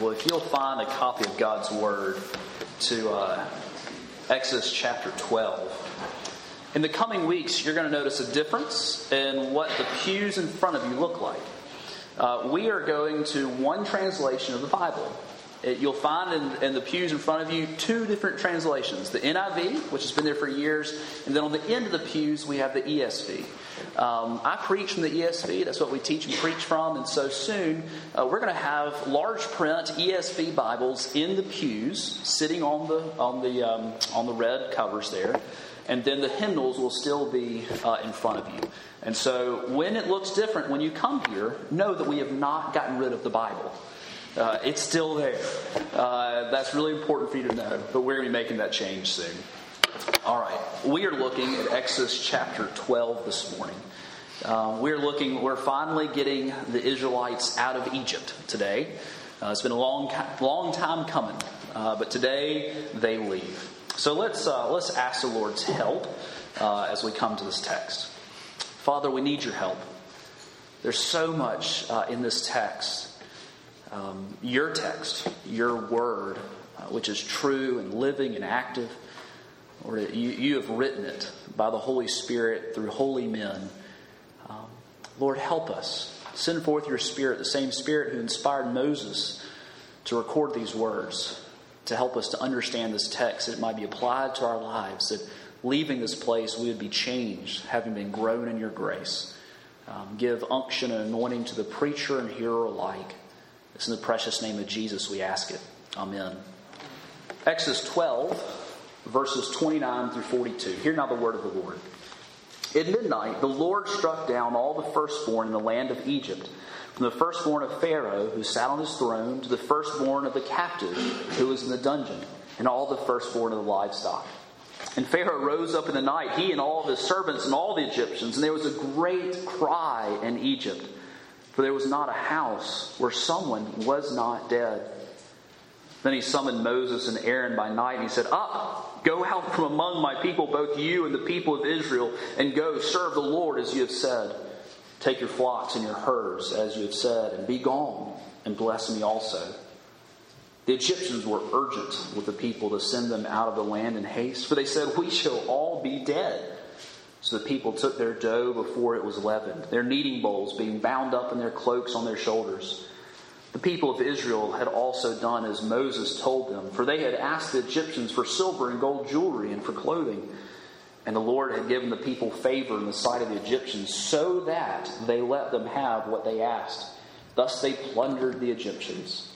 Well, if you'll find a copy of God's Word to Exodus chapter 12. In the coming weeks, you're going to notice a difference in what the pews in front of you look like. We are going to one translation of the Bible. You'll find in the pews in front of you two different translations. The NIV, which has been there for years, and then on the end of the pews we have the ESV. I preach from the ESV. That's what we teach and preach from. And so soon we're going to have large print ESV Bibles in the pews, sitting on the red covers there. And then the hymnals will still be in front of you. And so when it looks different when you come here, know that we have not gotten rid of the Bible. It's still there. That's really important for you to know. But we're going to be making that change soon. All right. We are looking at Exodus chapter 12 this morning. We're finally getting the Israelites out of Egypt today. It's been a long time coming. But today they leave. So let's ask the Lord's help as we come to this text. Father, we need your help. There's so much in this text. Your text, your word, which is true and living and active, or you have written it by the Holy Spirit through holy men. Lord, help us. Send forth your Spirit, the same Spirit who inspired Moses to record these words, to help us to understand this text, that it might be applied to our lives, that leaving this place we would be changed, having been grown in your grace. Give unction and anointing to the preacher and hearer alike. It's in the precious name of Jesus we ask it. Amen. Exodus 12, verses 29 through 42. Hear now the word of the Lord. At midnight, the Lord struck down all the firstborn in the land of Egypt, from the firstborn of Pharaoh, who sat on his throne, to the firstborn of the captive, who was in the dungeon, and all the firstborn of the livestock. And Pharaoh rose up in the night, he and all of his servants and all the Egyptians, and there was a great cry in Egypt. For there was not a house where someone was not dead. Then he summoned Moses and Aaron by night, and he said, Up, go out from among my people, both you and the people of Israel, and go serve the Lord as you have said. Take your flocks and your herds as you have said, and be gone, and bless me also. The Egyptians were urgent with the people to send them out of the land in haste, for they said, We shall all be dead. So the people took their dough before it was leavened, their kneading bowls being bound up in their cloaks on their shoulders. The people of Israel had also done as Moses told them, for they had asked the Egyptians for silver and gold jewelry and for clothing. And the Lord had given the people favor in the sight of the Egyptians, so that they let them have what they asked. Thus they plundered the Egyptians.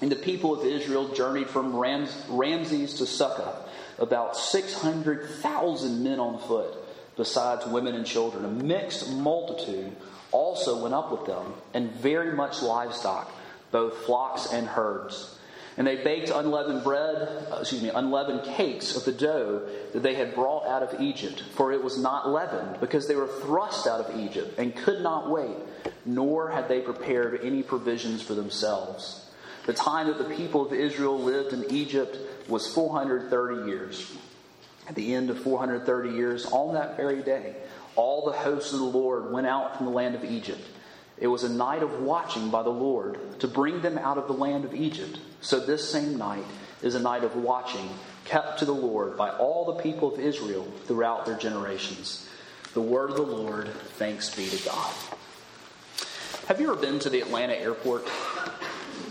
And the people of Israel journeyed from Ramses to Succoth, about 600,000 men on foot. Besides women and children, a mixed multitude also went up with them, and very much livestock, both flocks and herds. And they baked unleavened cakes of the dough that they had brought out of Egypt, for it was not leavened, because they were thrust out of Egypt and could not wait, nor had they prepared any provisions for themselves. The time that the people of Israel lived in Egypt was 430 years. At the end of 430 years, on that very day, all the hosts of the Lord went out from the land of Egypt. It was a night of watching by the Lord to bring them out of the land of Egypt. So this same night is a night of watching kept to the Lord by all the people of Israel throughout their generations. The word of the Lord, thanks be to God. Have you ever been to the Atlanta airport?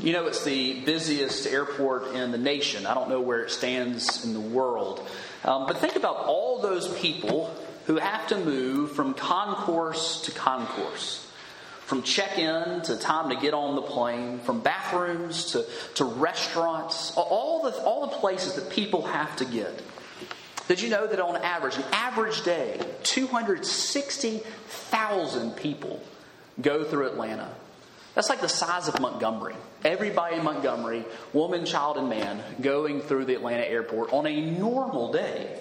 You know, it's the busiest airport in the nation. I don't know where it stands in the world. But think about all those people who have to move from concourse to concourse. From check-in to time to get on the plane. From bathrooms to restaurants. All the places that people have to get. Did you know that on average, an average day, 260,000 people go through Atlanta? That's like the size of Montgomery. Everybody in Montgomery, woman, child, and man, going through the Atlanta airport on a normal day.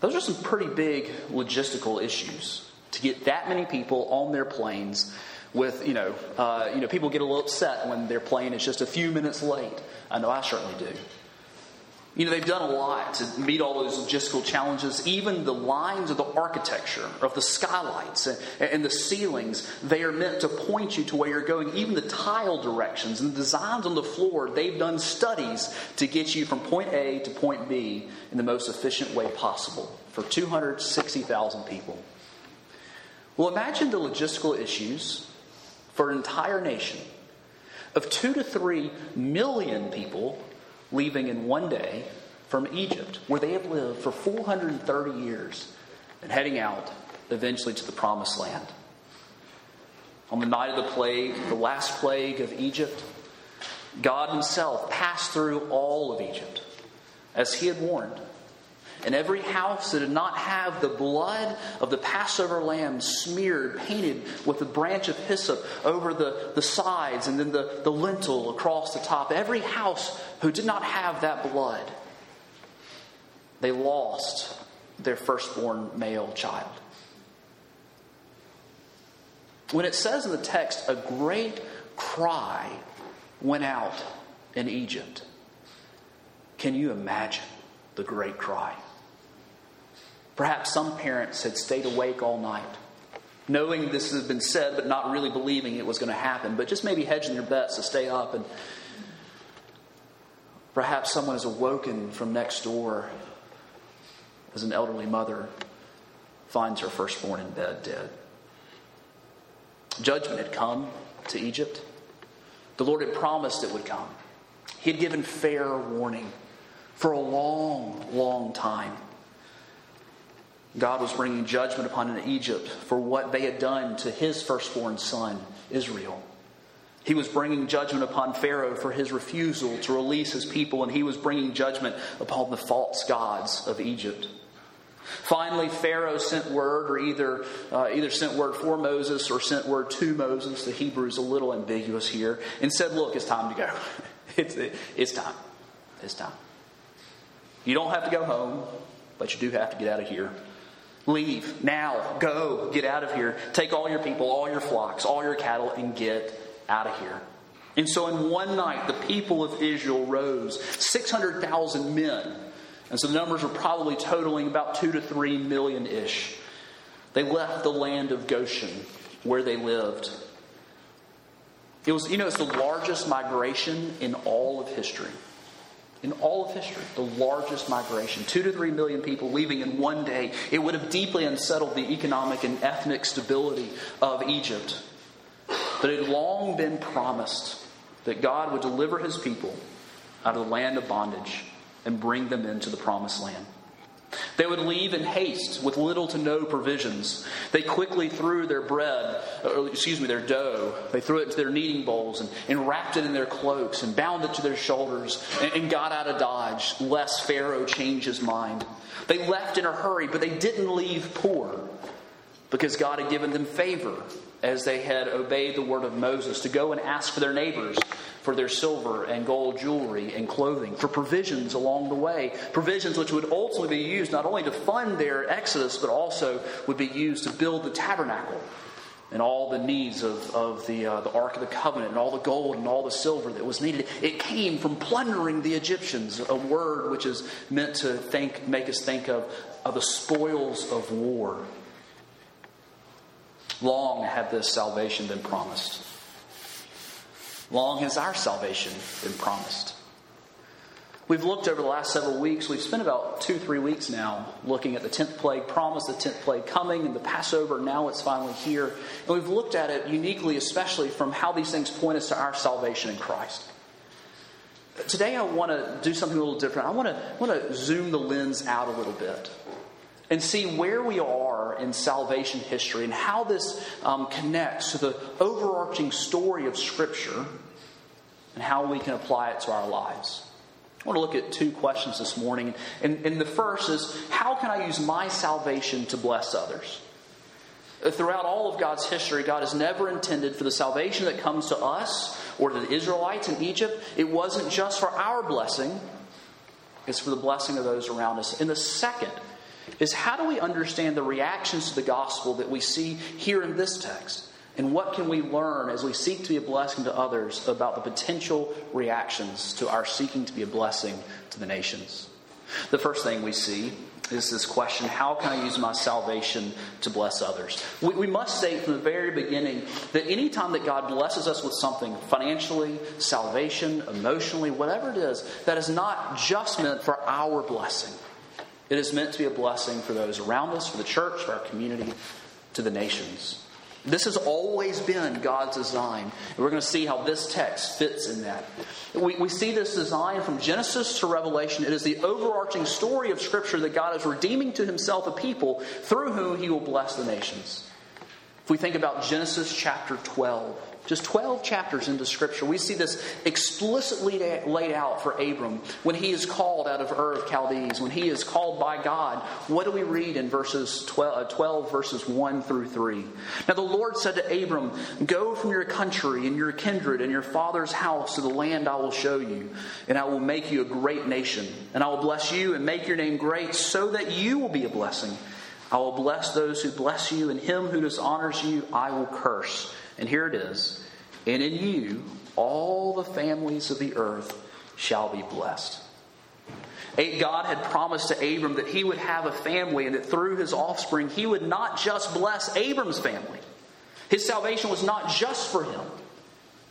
Those are some pretty big logistical issues to get that many people on their planes. With people get a little upset when their plane is just a few minutes late. I know I certainly do. You know, they've done a lot to meet all those logistical challenges. Even the lines of the architecture, of the skylights and the ceilings, they are meant to point you to where you're going. Even the tile directions and the designs on the floor, they've done studies to get you from point A to point B in the most efficient way possible for 260,000 people. Well, imagine the logistical issues for an entire nation of 2 to 3 million people leaving in one day from Egypt, where they have lived for 430 years, and heading out eventually to the promised land. On the night of the plague, the last plague of Egypt, God himself passed through all of Egypt, as he had warned. And every house that did not have the blood of the Passover lamb smeared, painted with a branch of hyssop over the sides and then the lintel across the top. Every house who did not have that blood, they lost their firstborn male child. When it says in the text, a great cry went out in Egypt, can you imagine the great cry? Perhaps some parents had stayed awake all night, knowing this had been said, but not really believing it was going to happen, but just maybe hedging their bets to stay up. And perhaps someone is awoken from next door as an elderly mother finds her firstborn in bed dead. Judgment had come to Egypt. The Lord had promised it would come. He had given fair warning for a long, long time. God was bringing judgment upon Egypt for what they had done to his firstborn son, Israel. He was bringing judgment upon Pharaoh for his refusal to release his people, and he was bringing judgment upon the false gods of Egypt. Finally, Pharaoh sent word, or either sent word for Moses or sent word to Moses. The Hebrew is a little ambiguous here, and said, "Look, it's time to go. It's time. You don't have to go home, but you do have to get out of here. Leave now. Go. Get out of here. Take all your people, all your flocks, all your cattle, and get out of here." And so in one night, the people of Israel rose, 600,000 men. And so the numbers were probably totaling about 2 to 3 million-ish. They left the land of Goshen, where they lived. It was, you know, it's the largest migration in all of history. In all of history, the largest migration. 2 to 3 million people leaving in one day. It would have deeply unsettled the economic and ethnic stability of Egypt. But it had long been promised that God would deliver his people out of the land of bondage and bring them into the promised land. They would leave in haste with little to no provisions. They quickly threw their dough. They threw it into their kneading bowls and wrapped it in their cloaks and bound it to their shoulders and got out of Dodge, lest Pharaoh change his mind. They left in a hurry, but they didn't leave poor, because God had given them favor as they had obeyed the word of Moses to go and ask for their neighbors for their silver and gold jewelry and clothing, for provisions along the way, provisions which would ultimately be used not only to fund their exodus, but also would be used to build the tabernacle and all the needs of the Ark of the Covenant, and all the gold and all the silver that was needed. It came from plundering the Egyptians, a word which is meant to make us think of the spoils of war. Long had this salvation been promised. Long has our salvation been promised. We've looked over the last several weeks. We've spent about 2-3 weeks now looking at the 10th plague promise, the 10th plague coming, and the Passover. Now it's finally here. And we've looked at it uniquely, especially from how these things point us to our salvation in Christ. Today I want to do something a little different. I want to zoom the lens out a little bit and see where we are in salvation history and how this connects to the overarching story of Scripture and how we can apply it to our lives. I want to look at 2 questions this morning. And the first is, how can I use my salvation to bless others? Throughout all of God's history, God has never intended for the salvation that comes to us or to the Israelites in Egypt, it wasn't just for our blessing, it's for the blessing of those around us. And the second is, how do we understand the reactions to the gospel that we see here in this text And what can we learn as we seek to be a blessing to others about the potential reactions to our seeking to be a blessing to the nations? The first thing we see is this question, how can I use my salvation to bless others? We must state from the very beginning that any time that God blesses us with something, financially, salvation, emotionally, whatever it is, that is not just meant for our blessing. It is meant to be a blessing for those around us, for the church, for our community, to the nations. This has always been God's design. And we're going to see how this text fits in that. We see this design from Genesis to Revelation. It is the overarching story of Scripture that God is redeeming to himself a people through whom he will bless the nations. If we think about Genesis chapter 12, just 12 chapters into Scripture, we see this explicitly laid out for Abram when he is called out of Ur of Chaldees, when he is called by God. What do we read in verses 12 verses 1 through 3? Now the Lord said to Abram, "Go from your country and your kindred and your father's house to the land I will show you, and I will make you a great nation, and I will bless you and make your name great so that you will be a blessing. I will bless those who bless you, and him who dishonors you I will curse." And here it is. "And in you, all the families of the earth shall be blessed." God had promised to Abram that he would have a family and that through his offspring, he would not just bless Abram's family. His salvation was not just for him.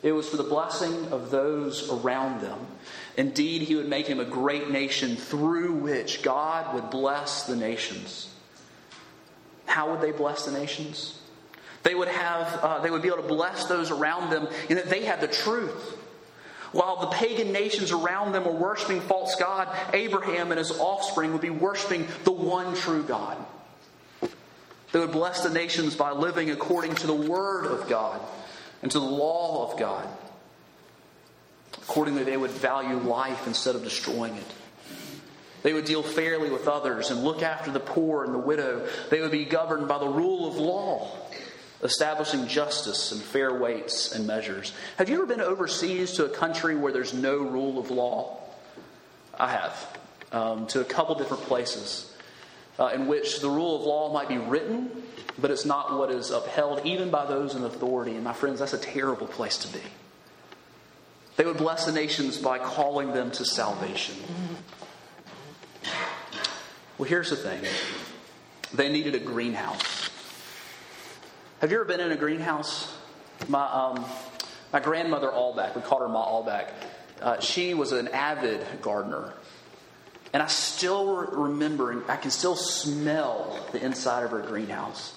It was for the blessing of those around them. Indeed, he would make him a great nation through which God would bless the nations. How would they bless the nations? They would be able to bless those around them in that they had the truth. While the pagan nations around them were worshiping false God, Abraham and his offspring would be worshiping the one true God. They would bless the nations by living according to the Word of God and to the law of God. Accordingly, they would value life instead of destroying it. They would deal fairly with others and look after the poor and the widow. They would be governed by the rule of law, establishing justice and fair weights and measures. Have you ever been overseas to a country where there's no rule of law? I have. To a couple different places in which the rule of law might be written, but it's not what is upheld even by those in authority. And my friends, that's a terrible place to be. They would bless the nations by calling them to salvation. Well, here's the thing. They needed a greenhouse. Have you ever been in a greenhouse? My grandmother Allback, we called her Ma Allback, she was an avid gardener. And I still remember, and I can still smell the inside of her greenhouse.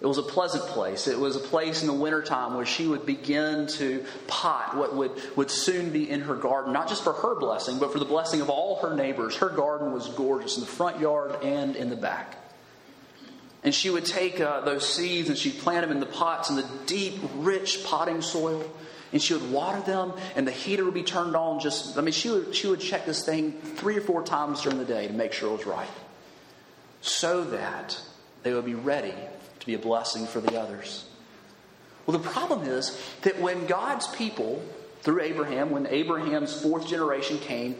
It was a pleasant place. It was a place in the wintertime where she would begin to pot what would soon be in her garden, not just for her blessing, but for the blessing of all her neighbors. Her garden was gorgeous in the front yard and in the back. And she would take those seeds and she'd plant them in the pots in the deep, rich potting soil. And she would water them and the heater would be turned on. She would check this thing 3 or 4 times during the day to make sure it was right, so that they would be ready to be a blessing for the others. Well, the problem is that when God's people, through Abraham, when Abraham's 4th generation came,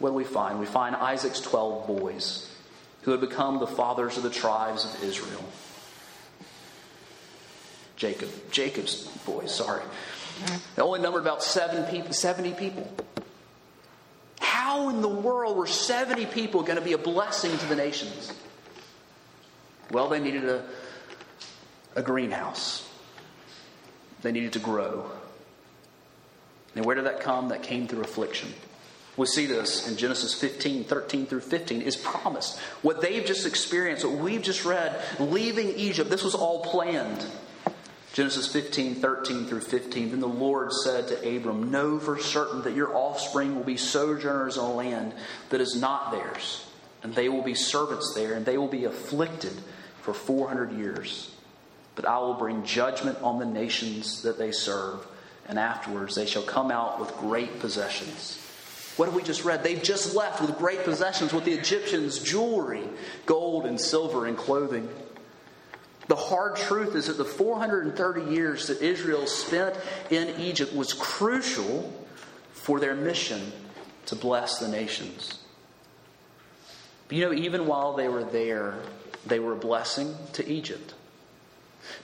what do we find? We find Isaac's 12 boys, who had become the fathers of the tribes of Israel. Jacob's boys, sorry. They only numbered about 70 people. How in the world were 70 people going to be a blessing to the nations? Well, they needed a greenhouse. They needed to grow. And where did that come? That came through affliction. We see this in Genesis 15, 13 through 15 is promised. What they've just experienced, what we've just read, leaving Egypt, this was all planned. Genesis 15, 13 through 15. Then the Lord said to Abram, "Know for certain that your offspring will be sojourners in a land that is not theirs, and they will be servants there, and they will be afflicted for 400 years. But I will bring judgment on the nations that they serve, and afterwards they shall come out with great possessions." What have we just read? They've just left with great possessions, with the Egyptians' jewelry, gold and silver and clothing. The hard truth is that the 430 years that Israel spent in Egypt was crucial for their mission to bless the nations. But even while they were there, they were a blessing to Egypt.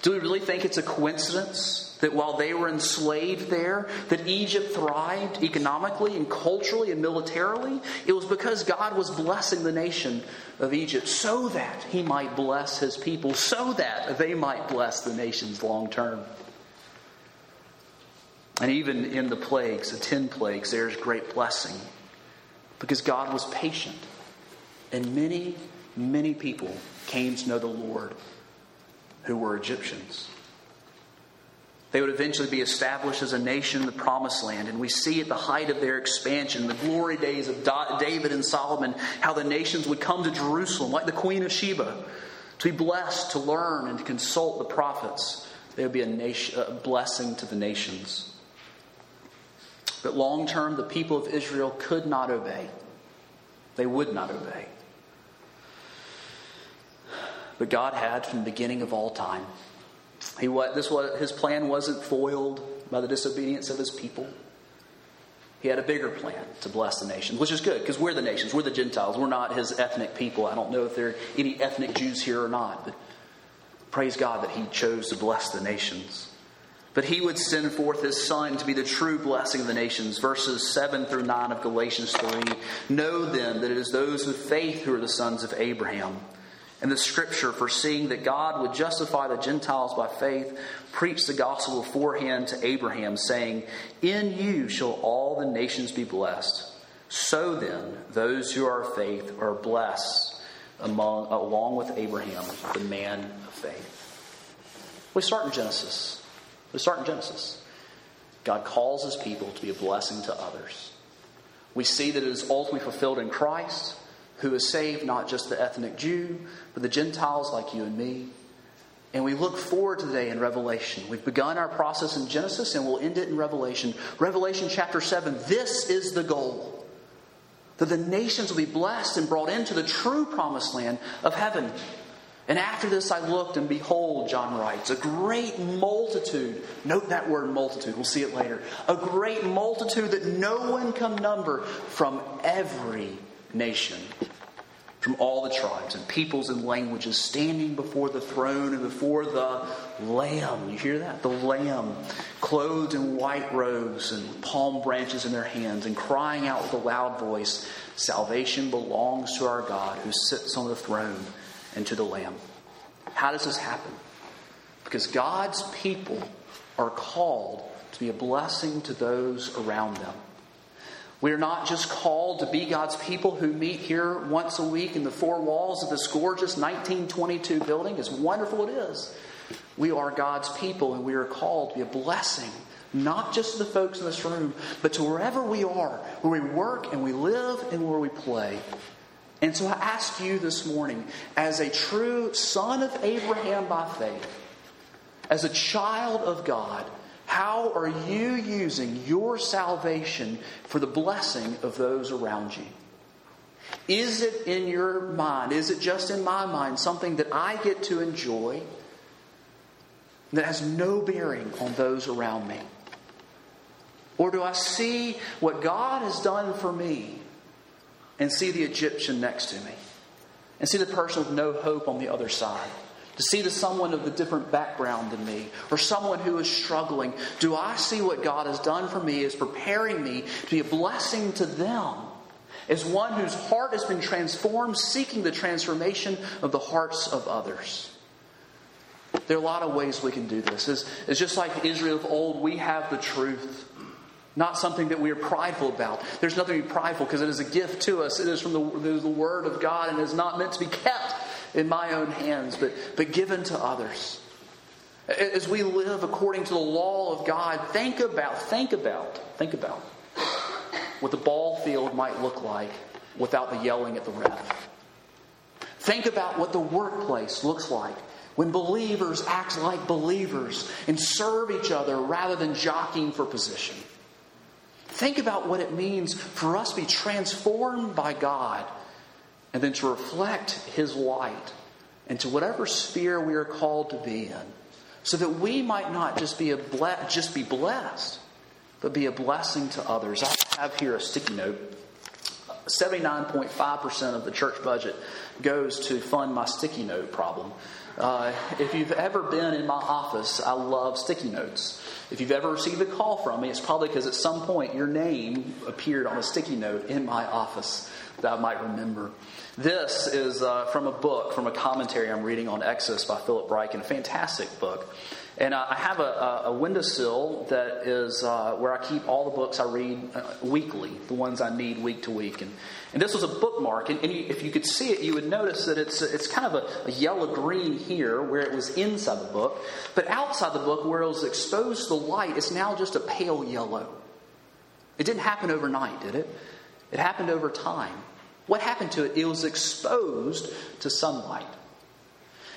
Do we really think it's a coincidence that while they were enslaved there, that Egypt thrived economically and culturally and militarily? It was because God was blessing the nation of Egypt so that He might bless His people, so that they might bless the nations long term. And even in the plagues, the 10 plagues, there's great blessing because God was patient. And many, many people came to know the Lord who were Egyptians. They would eventually be established as a nation in the Promised Land. And we see at the height of their expansion, the glory days of David and Solomon, how the nations would come to Jerusalem, like the Queen of Sheba, to be blessed, to learn, and to consult the prophets. They would be a blessing to the nations. But long term, the people of Israel could not obey. They would not obey. But God had from the beginning of all time. His plan wasn't foiled by the disobedience of His people. He had a bigger plan to bless the nations, which is good because we're the nations. We're the Gentiles. We're not His ethnic people. I don't know if there are any ethnic Jews here or not, but praise God that He chose to bless the nations. But He would send forth His Son to be the true blessing of the nations. Verses 7 through 9 of Galatians 3. Know then that it is those with faith who are the sons of Abraham. And the Scripture, foreseeing that God would justify the Gentiles by faith, preached the gospel beforehand to Abraham, saying, In you shall all the nations be blessed. So then, those who are of faith are blessed along with Abraham, the man of faith. We start in Genesis. God calls His people to be a blessing to others. We see that it is ultimately fulfilled in Christ, who has saved not just the ethnic Jew, but the Gentiles like you and me. And we look forward today in Revelation. We've begun our process in Genesis and we'll end it in Revelation. Revelation chapter 7, this is the goal. That the nations will be blessed and brought into the true promised land of heaven. And after this I looked and behold, John writes, a great multitude. Note that word multitude, we'll see it later. A great multitude that no one can number from every nation, from all the tribes and peoples and languages, standing before the throne and before the Lamb. You hear that? The Lamb, clothed in white robes and palm branches in their hands, and crying out with a loud voice, Salvation belongs to our God who sits on the throne and to the Lamb. How does this happen? Because God's people are called to be a blessing to those around them. We are not just called to be God's people who meet here once a week in the four walls of this gorgeous 1922 building, as wonderful it is. We are God's people and we are called to be a blessing, not just to the folks in this room, but to wherever we are, where we work and we live and where we play. And so I ask you this morning, as a true son of Abraham by faith, as a child of God, how are you using your salvation for the blessing of those around you? Is it in your mind, is it just in my mind, something that I get to enjoy that has no bearing on those around me? Or do I see what God has done for me and see the Egyptian next to me and see the person with no hope on the other side? To see to someone of a different background than me or someone who is struggling, do I see what God has done for me as preparing me to be a blessing to them as one whose heart has been transformed, seeking the transformation of the hearts of others? There are a lot of ways we can do this. It's just like Israel of old, we have the truth. Not something that we are prideful about. There's nothing to be prideful because it is a gift to us. It is from the Word of God and is not meant to be kept in my own hands, but given to others. As we live according to the law of God, think about what the ball field might look like without the yelling at the ref. Think about what the workplace looks like when believers act like believers and serve each other rather than jockeying for position. Think about what it means for us to be transformed by God and then to reflect His light into whatever sphere we are called to be in, so that we might not just be blessed, but be a blessing to others. I have here a sticky note. 79.5% of the church budget goes to fund my sticky note problem. If you've ever been in my office, I love sticky notes. If you've ever received a call from me, it's probably because at some point your name appeared on a sticky note in my office that I might remember. This is from a book, from a commentary I'm reading on Exodus by Philip Ryken, a fantastic book. And I have a windowsill that is where I keep all the books I read weekly, the ones I need week to week. And this was a bookmark, and if you could see it, you would notice that it's kind of a yellow-green here where it was inside the book. But outside the book, where it was exposed to the light, it's now just a pale yellow. It didn't happen overnight, did it? It happened over time. What happened to it? It was exposed to sunlight.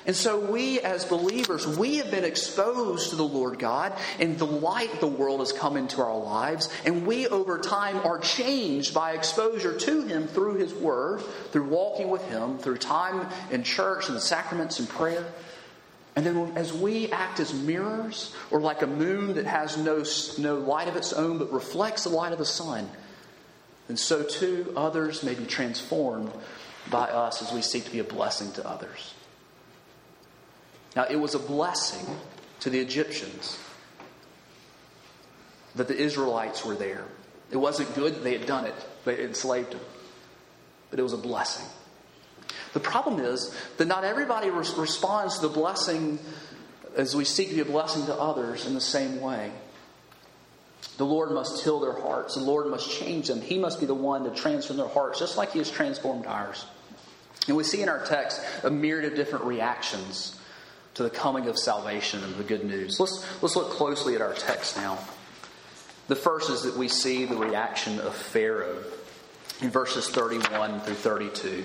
And so we as believers, we have been exposed to the Lord God, and the light of the world has come into our lives, and we over time are changed by exposure to Him through His Word, through walking with Him, through time in church and the sacraments and prayer. And then as we act as mirrors, or like a moon that has no light of its own but reflects the light of the sun, and so too others may be transformed by us as we seek to be a blessing to others. Now, it was a blessing to the Egyptians that the Israelites were there. It wasn't good that they had done it. They enslaved them. But it was a blessing. The problem is that not everybody responds to the blessing as we seek to be a blessing to others in the same way. The Lord must heal their hearts. The Lord must change them. He must be the one to transform their hearts, just like He has transformed ours. And we see in our text a myriad of different reactions to the coming of salvation and the good news. Let's look closely at our text now. The first is that we see the reaction of Pharaoh in verses 31 through 32.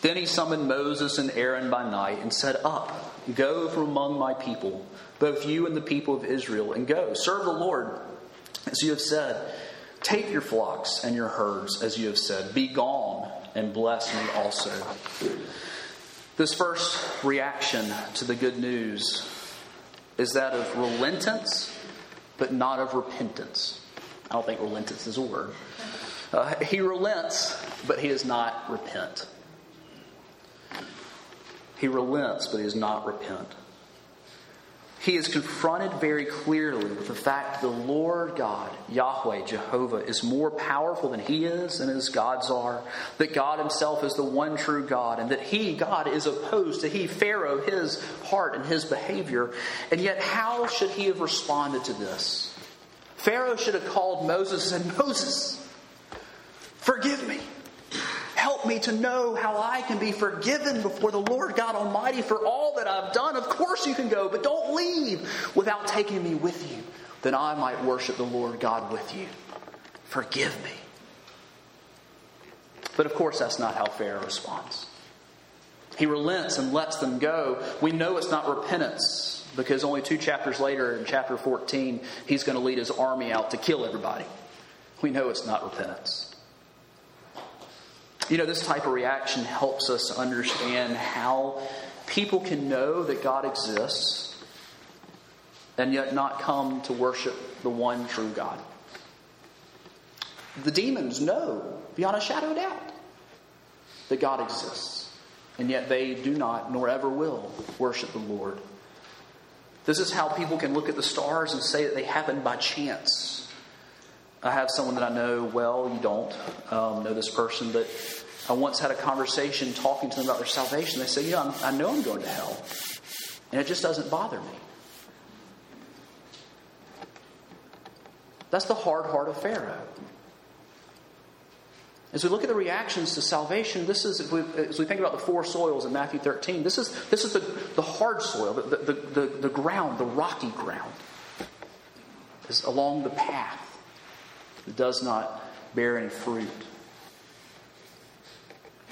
Then he summoned Moses and Aaron by night and said, "Up, go from among my people, both you and the people of Israel, and go, serve the Lord as you have said. Take your flocks and your herds as you have said. Be gone and bless me also." This first reaction to the good news is that of relentance, but not of repentance. I don't think relentance is a word. He relents, but he does not repent. He relents, but he does not repent. He is confronted very clearly with the fact that the Lord God, Yahweh, Jehovah, is more powerful than he is and his gods are. That God himself is the one true God. And that he, God, is opposed to he, Pharaoh, his heart and his behavior. And yet how should he have responded to this? Pharaoh should have called Moses and said, "Moses, forgive me. Help me to know how I can be forgiven before the Lord God Almighty for all that I've done. Of course you can go, but don't leave without taking me with you, that I might worship the Lord God with you. Forgive me." But of course that's not how Pharaoh responds. He relents and lets them go. We know it's not repentance because only 2 chapters later in chapter 14, he's going to lead his army out to kill everybody. We know it's not repentance. You know, this type of reaction helps us understand how people can know that God exists and yet not come to worship the one true God. The demons know beyond a shadow of doubt that God exists, and yet they do not, nor ever will, worship the Lord. This is how people can look at the stars and say that they happened by chance. I have someone that I know well. You don't know this person, but I once had a conversation talking to them about their salvation. They said, I know I'm going to hell, and it just doesn't bother me. That's the hard heart of Pharaoh. As we look at the reactions to salvation, this is, as we think about the 4 soils in Matthew 13, this is the hard soil, the ground, the rocky ground, is along the path. It does not bear any fruit.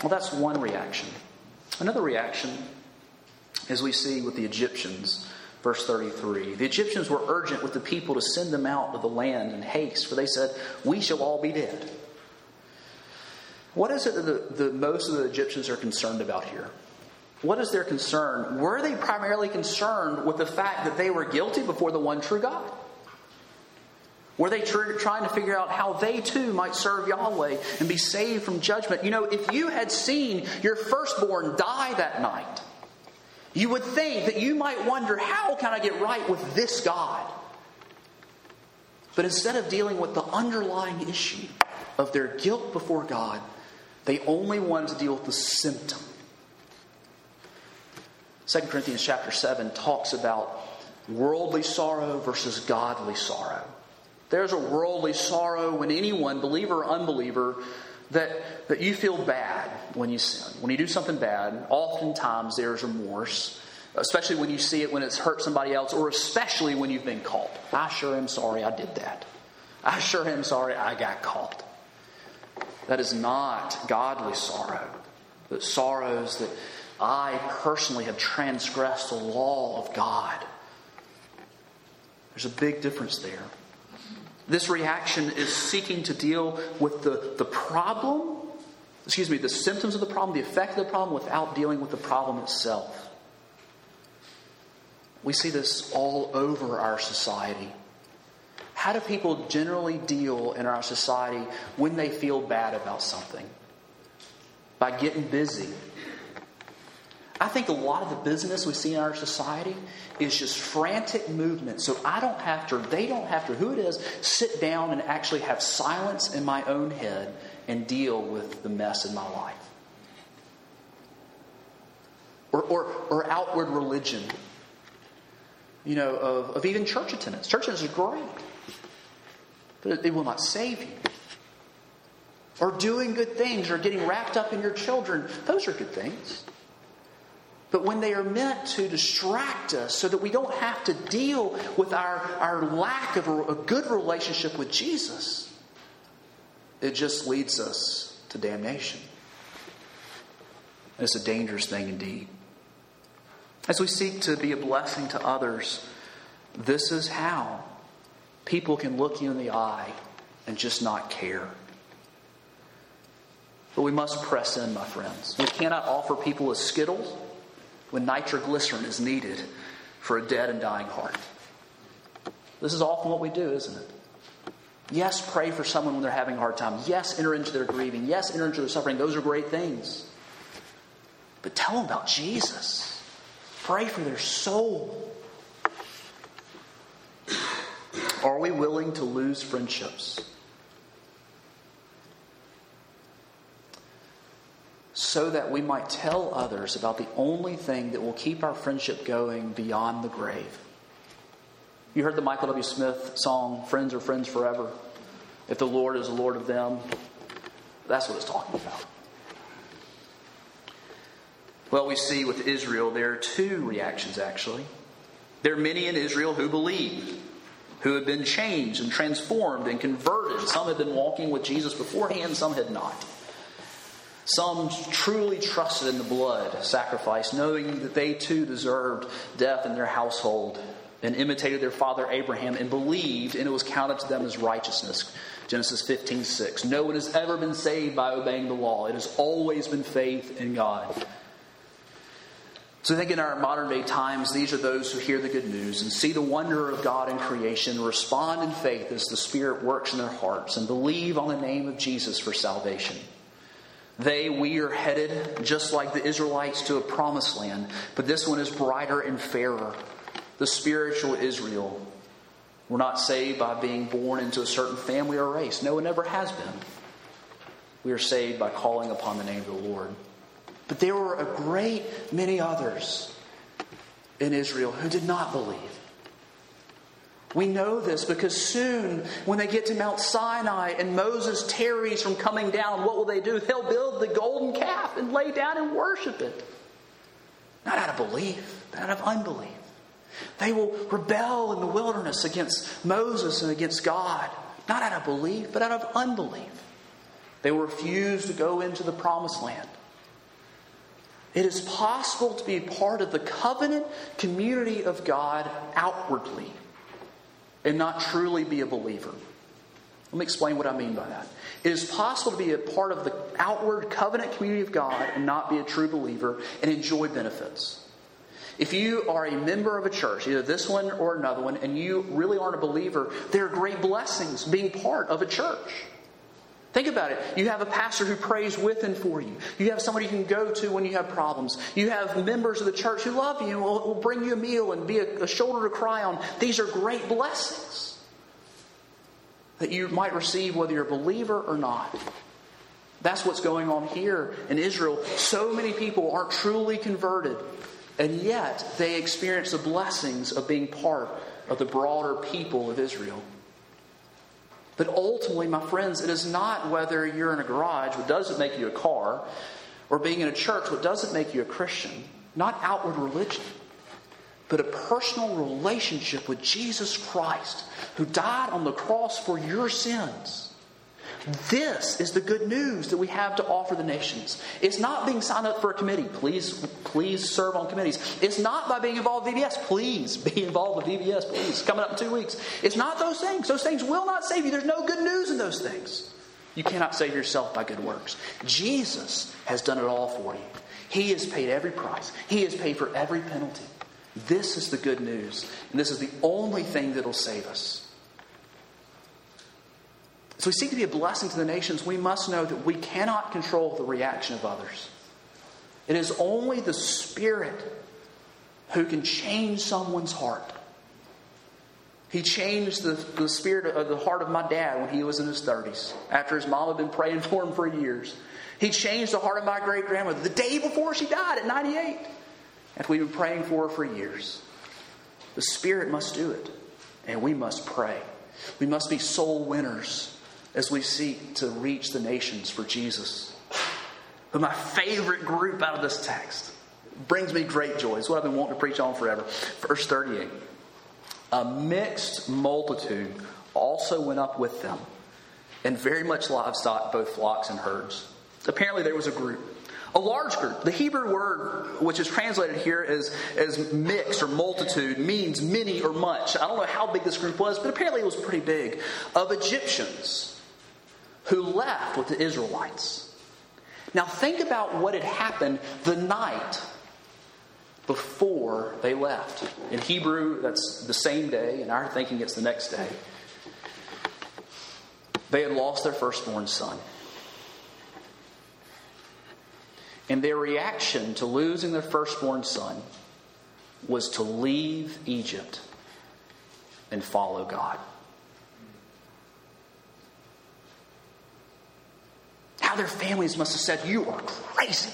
Well, that's one reaction. Another reaction, as we see with the Egyptians, verse 33. The Egyptians were urgent with the people to send them out of the land in haste, for they said, "We shall all be dead." What is it that most of the Egyptians are concerned about here? What is their concern? Were they primarily concerned with the fact that they were guilty before the one true God? Were they trying to figure out how they too might serve Yahweh and be saved from judgment? You know, if you had seen your firstborn die that night, You would think that you might wonder, how can I get right with this God? But instead of dealing with the underlying issue of their guilt before God, they only wanted to deal with the symptom. 2 Corinthians chapter 7 talks about worldly sorrow versus godly sorrow. There's a worldly sorrow when anyone, believer or unbeliever, that you feel bad when you sin. When you do something bad, oftentimes there's remorse, especially when you see it when it's hurt somebody else, or especially when you've been caught. I sure am sorry I did that. I sure am sorry I got caught. That is not godly sorrow, but sorrows that I personally have transgressed the law of God. There's a big difference there. This reaction is seeking to deal with the problem, the symptoms of the problem, the effect of the problem, without dealing with the problem itself. We see this all over our society. How do people generally deal in our society when they feel bad about something? By getting busy. I think a lot of the business we see in our society is just frantic movement. So I don't have to, they don't have to, who it is, sit down and actually have silence in my own head and deal with the mess in my life. Or outward religion. You know, of even church attendance. Church attendance is great, but it will not save you. Or doing good things, or getting wrapped up in your children. Those are good things. But when they are meant to distract us so that we don't have to deal with our lack of a good relationship with Jesus, it just leads us to damnation. And it's a dangerous thing indeed. As we seek to be a blessing to others, this is how people can look you in the eye and just not care. But we must press in, my friends. We cannot offer people a Skittle when nitroglycerin is needed for a dead and dying heart. This is often what we do, isn't it? Yes, pray for someone when they're having a hard time. Yes, enter into their grieving. Yes, enter into their suffering. Those are great things. But tell them about Jesus. Pray for their soul. Are we willing to lose friendships? So that we might tell others about the only thing that will keep our friendship going beyond the grave. You heard the Michael W. Smith song, Friends Are Friends Forever. If the Lord is the Lord of them. That's what it's talking about. Well, we see with Israel, there are two reactions actually. There are many in Israel who believe, who have been changed and transformed and converted. Some had been walking with Jesus beforehand, some had not. Some truly trusted in the blood sacrifice, knowing that they too deserved death in their household, and imitated their father Abraham and believed, and it was counted to them as righteousness. Genesis 15:6. No one has ever been saved by obeying the law. It has always been faith in God. So I think in our modern day times, these are those who hear the good news and see the wonder of God in creation, respond in faith as the Spirit works in their hearts, and believe on the name of Jesus for salvation. We are headed, just like the Israelites, to a promised land. But this one is brighter and fairer. The spiritual Israel. We're not saved by being born into a certain family or race. No, it never has been. We are saved by calling upon the name of the Lord. But there were a great many others in Israel who did not believe. We know this because soon, when they get to Mount Sinai and Moses tarries from coming down, what will they do? They'll build the golden calf and lay down and worship it. Not out of belief, but out of unbelief. They will rebel in the wilderness against Moses and against God. Not out of belief, but out of unbelief. They will refuse to go into the promised land. It is possible to be part of the covenant community of God outwardly and not truly be a believer. Let me explain what I mean by that. It is possible to be a part of the outward covenant community of God and not be a true believer and enjoy benefits. If you are a member of a church, either this one or another one, and you really aren't a believer, there are great blessings being part of a church. Think about it. You have a pastor who prays with and for you. You have somebody you can go to when you have problems. You have members of the church who love you and will bring you a meal and be a shoulder to cry on. These are great blessings that you might receive whether you're a believer or not. That's what's going on here in Israel. So many people aren't truly converted, and yet they experience the blessings of being part of the broader people of Israel. But ultimately, my friends, it is not whether you're in a garage, what doesn't make you a car, or being in a church, what doesn't make you a Christian. Not outward religion, but a personal relationship with Jesus Christ, who died on the cross for your sins. This is the good news that we have to offer the nations. It's not being signed up for a committee. Please serve on committees. It's not by being involved with VBS. Please be involved with VBS. Please. Coming up in 2 weeks. It's not those things. Those things will not save you. There's no good news in those things. You cannot save yourself by good works. Jesus has done it all for you. He has paid every price. He has paid for every penalty. This is the good news. And this is the only thing that will save us. So we seek to be a blessing to the nations. We must know that we cannot control the reaction of others. It is only the Spirit who can change someone's heart. He changed the spirit of the heart of my dad when he was in his 30s, after his mom had been praying for him for years. He changed the heart of my great-grandmother the day before she died at 98, after we've been praying for her for years. The Spirit must do it, and we must pray. We must be soul winners as we seek to reach the nations for Jesus. But my favorite group out of this text brings me great joy. It's what I've been wanting to preach on forever. Verse 38. A mixed multitude also went up with them, and very much livestock, both flocks and herds. Apparently there was a group. A large group. The Hebrew word, which is translated here as mixed or multitude, means many or much. I don't know how big this group was, but apparently it was pretty big. Of Egyptians who left with the Israelites. Now think about what had happened the night before they left. In Hebrew, that's the same day. In our thinking, it's the next day. They had lost their firstborn son. And their reaction to losing their firstborn son was to leave Egypt and follow God. How their families must have said, "You are crazy.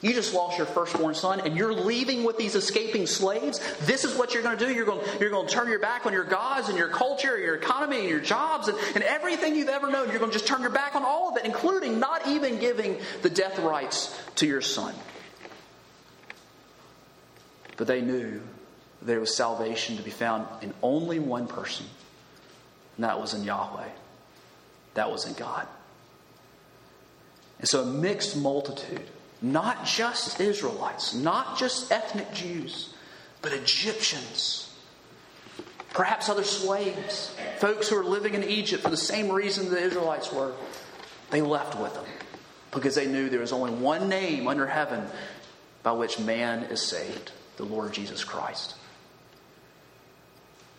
You just lost your firstborn son and you're leaving with these escaping slaves? This is what you're going to do? You're going to turn your back on your gods and your culture and your economy and your jobs and everything you've ever known. You're going to just turn your back on all of it, including not even giving the death rights to your son." But they knew there was salvation to be found in only one person. And that was in Yahweh. That was in God. And so a mixed multitude. Not just Israelites, not just ethnic Jews, but Egyptians. Perhaps other slaves, folks who were living in Egypt for the same reason the Israelites were. They left with them because they knew there was only one name under heaven by which man is saved, the Lord Jesus Christ.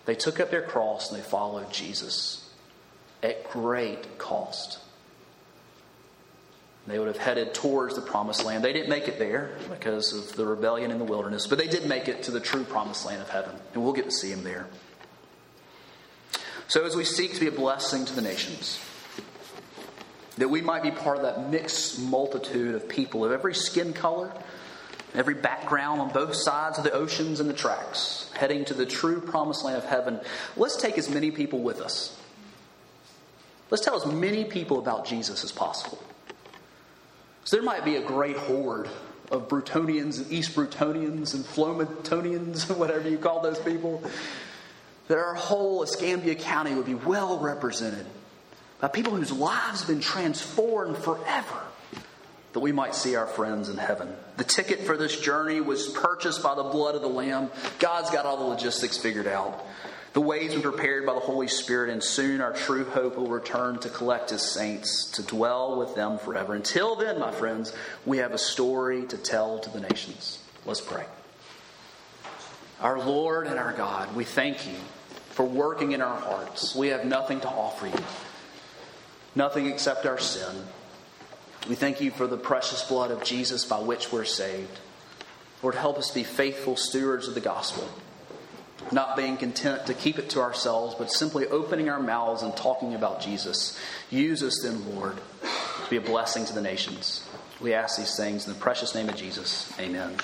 They took up their cross and they followed Jesus at great cost. They would have headed towards the promised land. They didn't make it there because of the rebellion in the wilderness, but they did make it to the true promised land of heaven, and we'll get to see him there. So as we seek to be a blessing to the nations, that we might be part of that mixed multitude of people of every skin color, every background on both sides of the oceans and the tracks, heading to the true promised land of heaven, let's take as many people with us. Let's tell as many people about Jesus as possible. So there might be a great horde of Brutonians and East Brutonians and Flomatonians, whatever you call those people, that our whole Escambia County would be well represented by people whose lives have been transformed forever, that we might see our friends in heaven. The ticket for this journey was purchased by the blood of the Lamb. God's got all the logistics figured out. The ways were prepared by the Holy Spirit, and soon our true hope will return to collect His saints, to dwell with them forever. Until then, my friends, we have a story to tell to the nations. Let's pray. Our Lord and our God, we thank you for working in our hearts. We have nothing to offer you. nothing except our sin. We thank you for the precious blood of Jesus by which we're saved. Lord, help us be faithful stewards of the gospel, not being content to keep it to ourselves, but simply opening our mouths and talking about Jesus. Use us then, Lord, to be a blessing to the nations. We ask these things in the precious name of Jesus. Amen.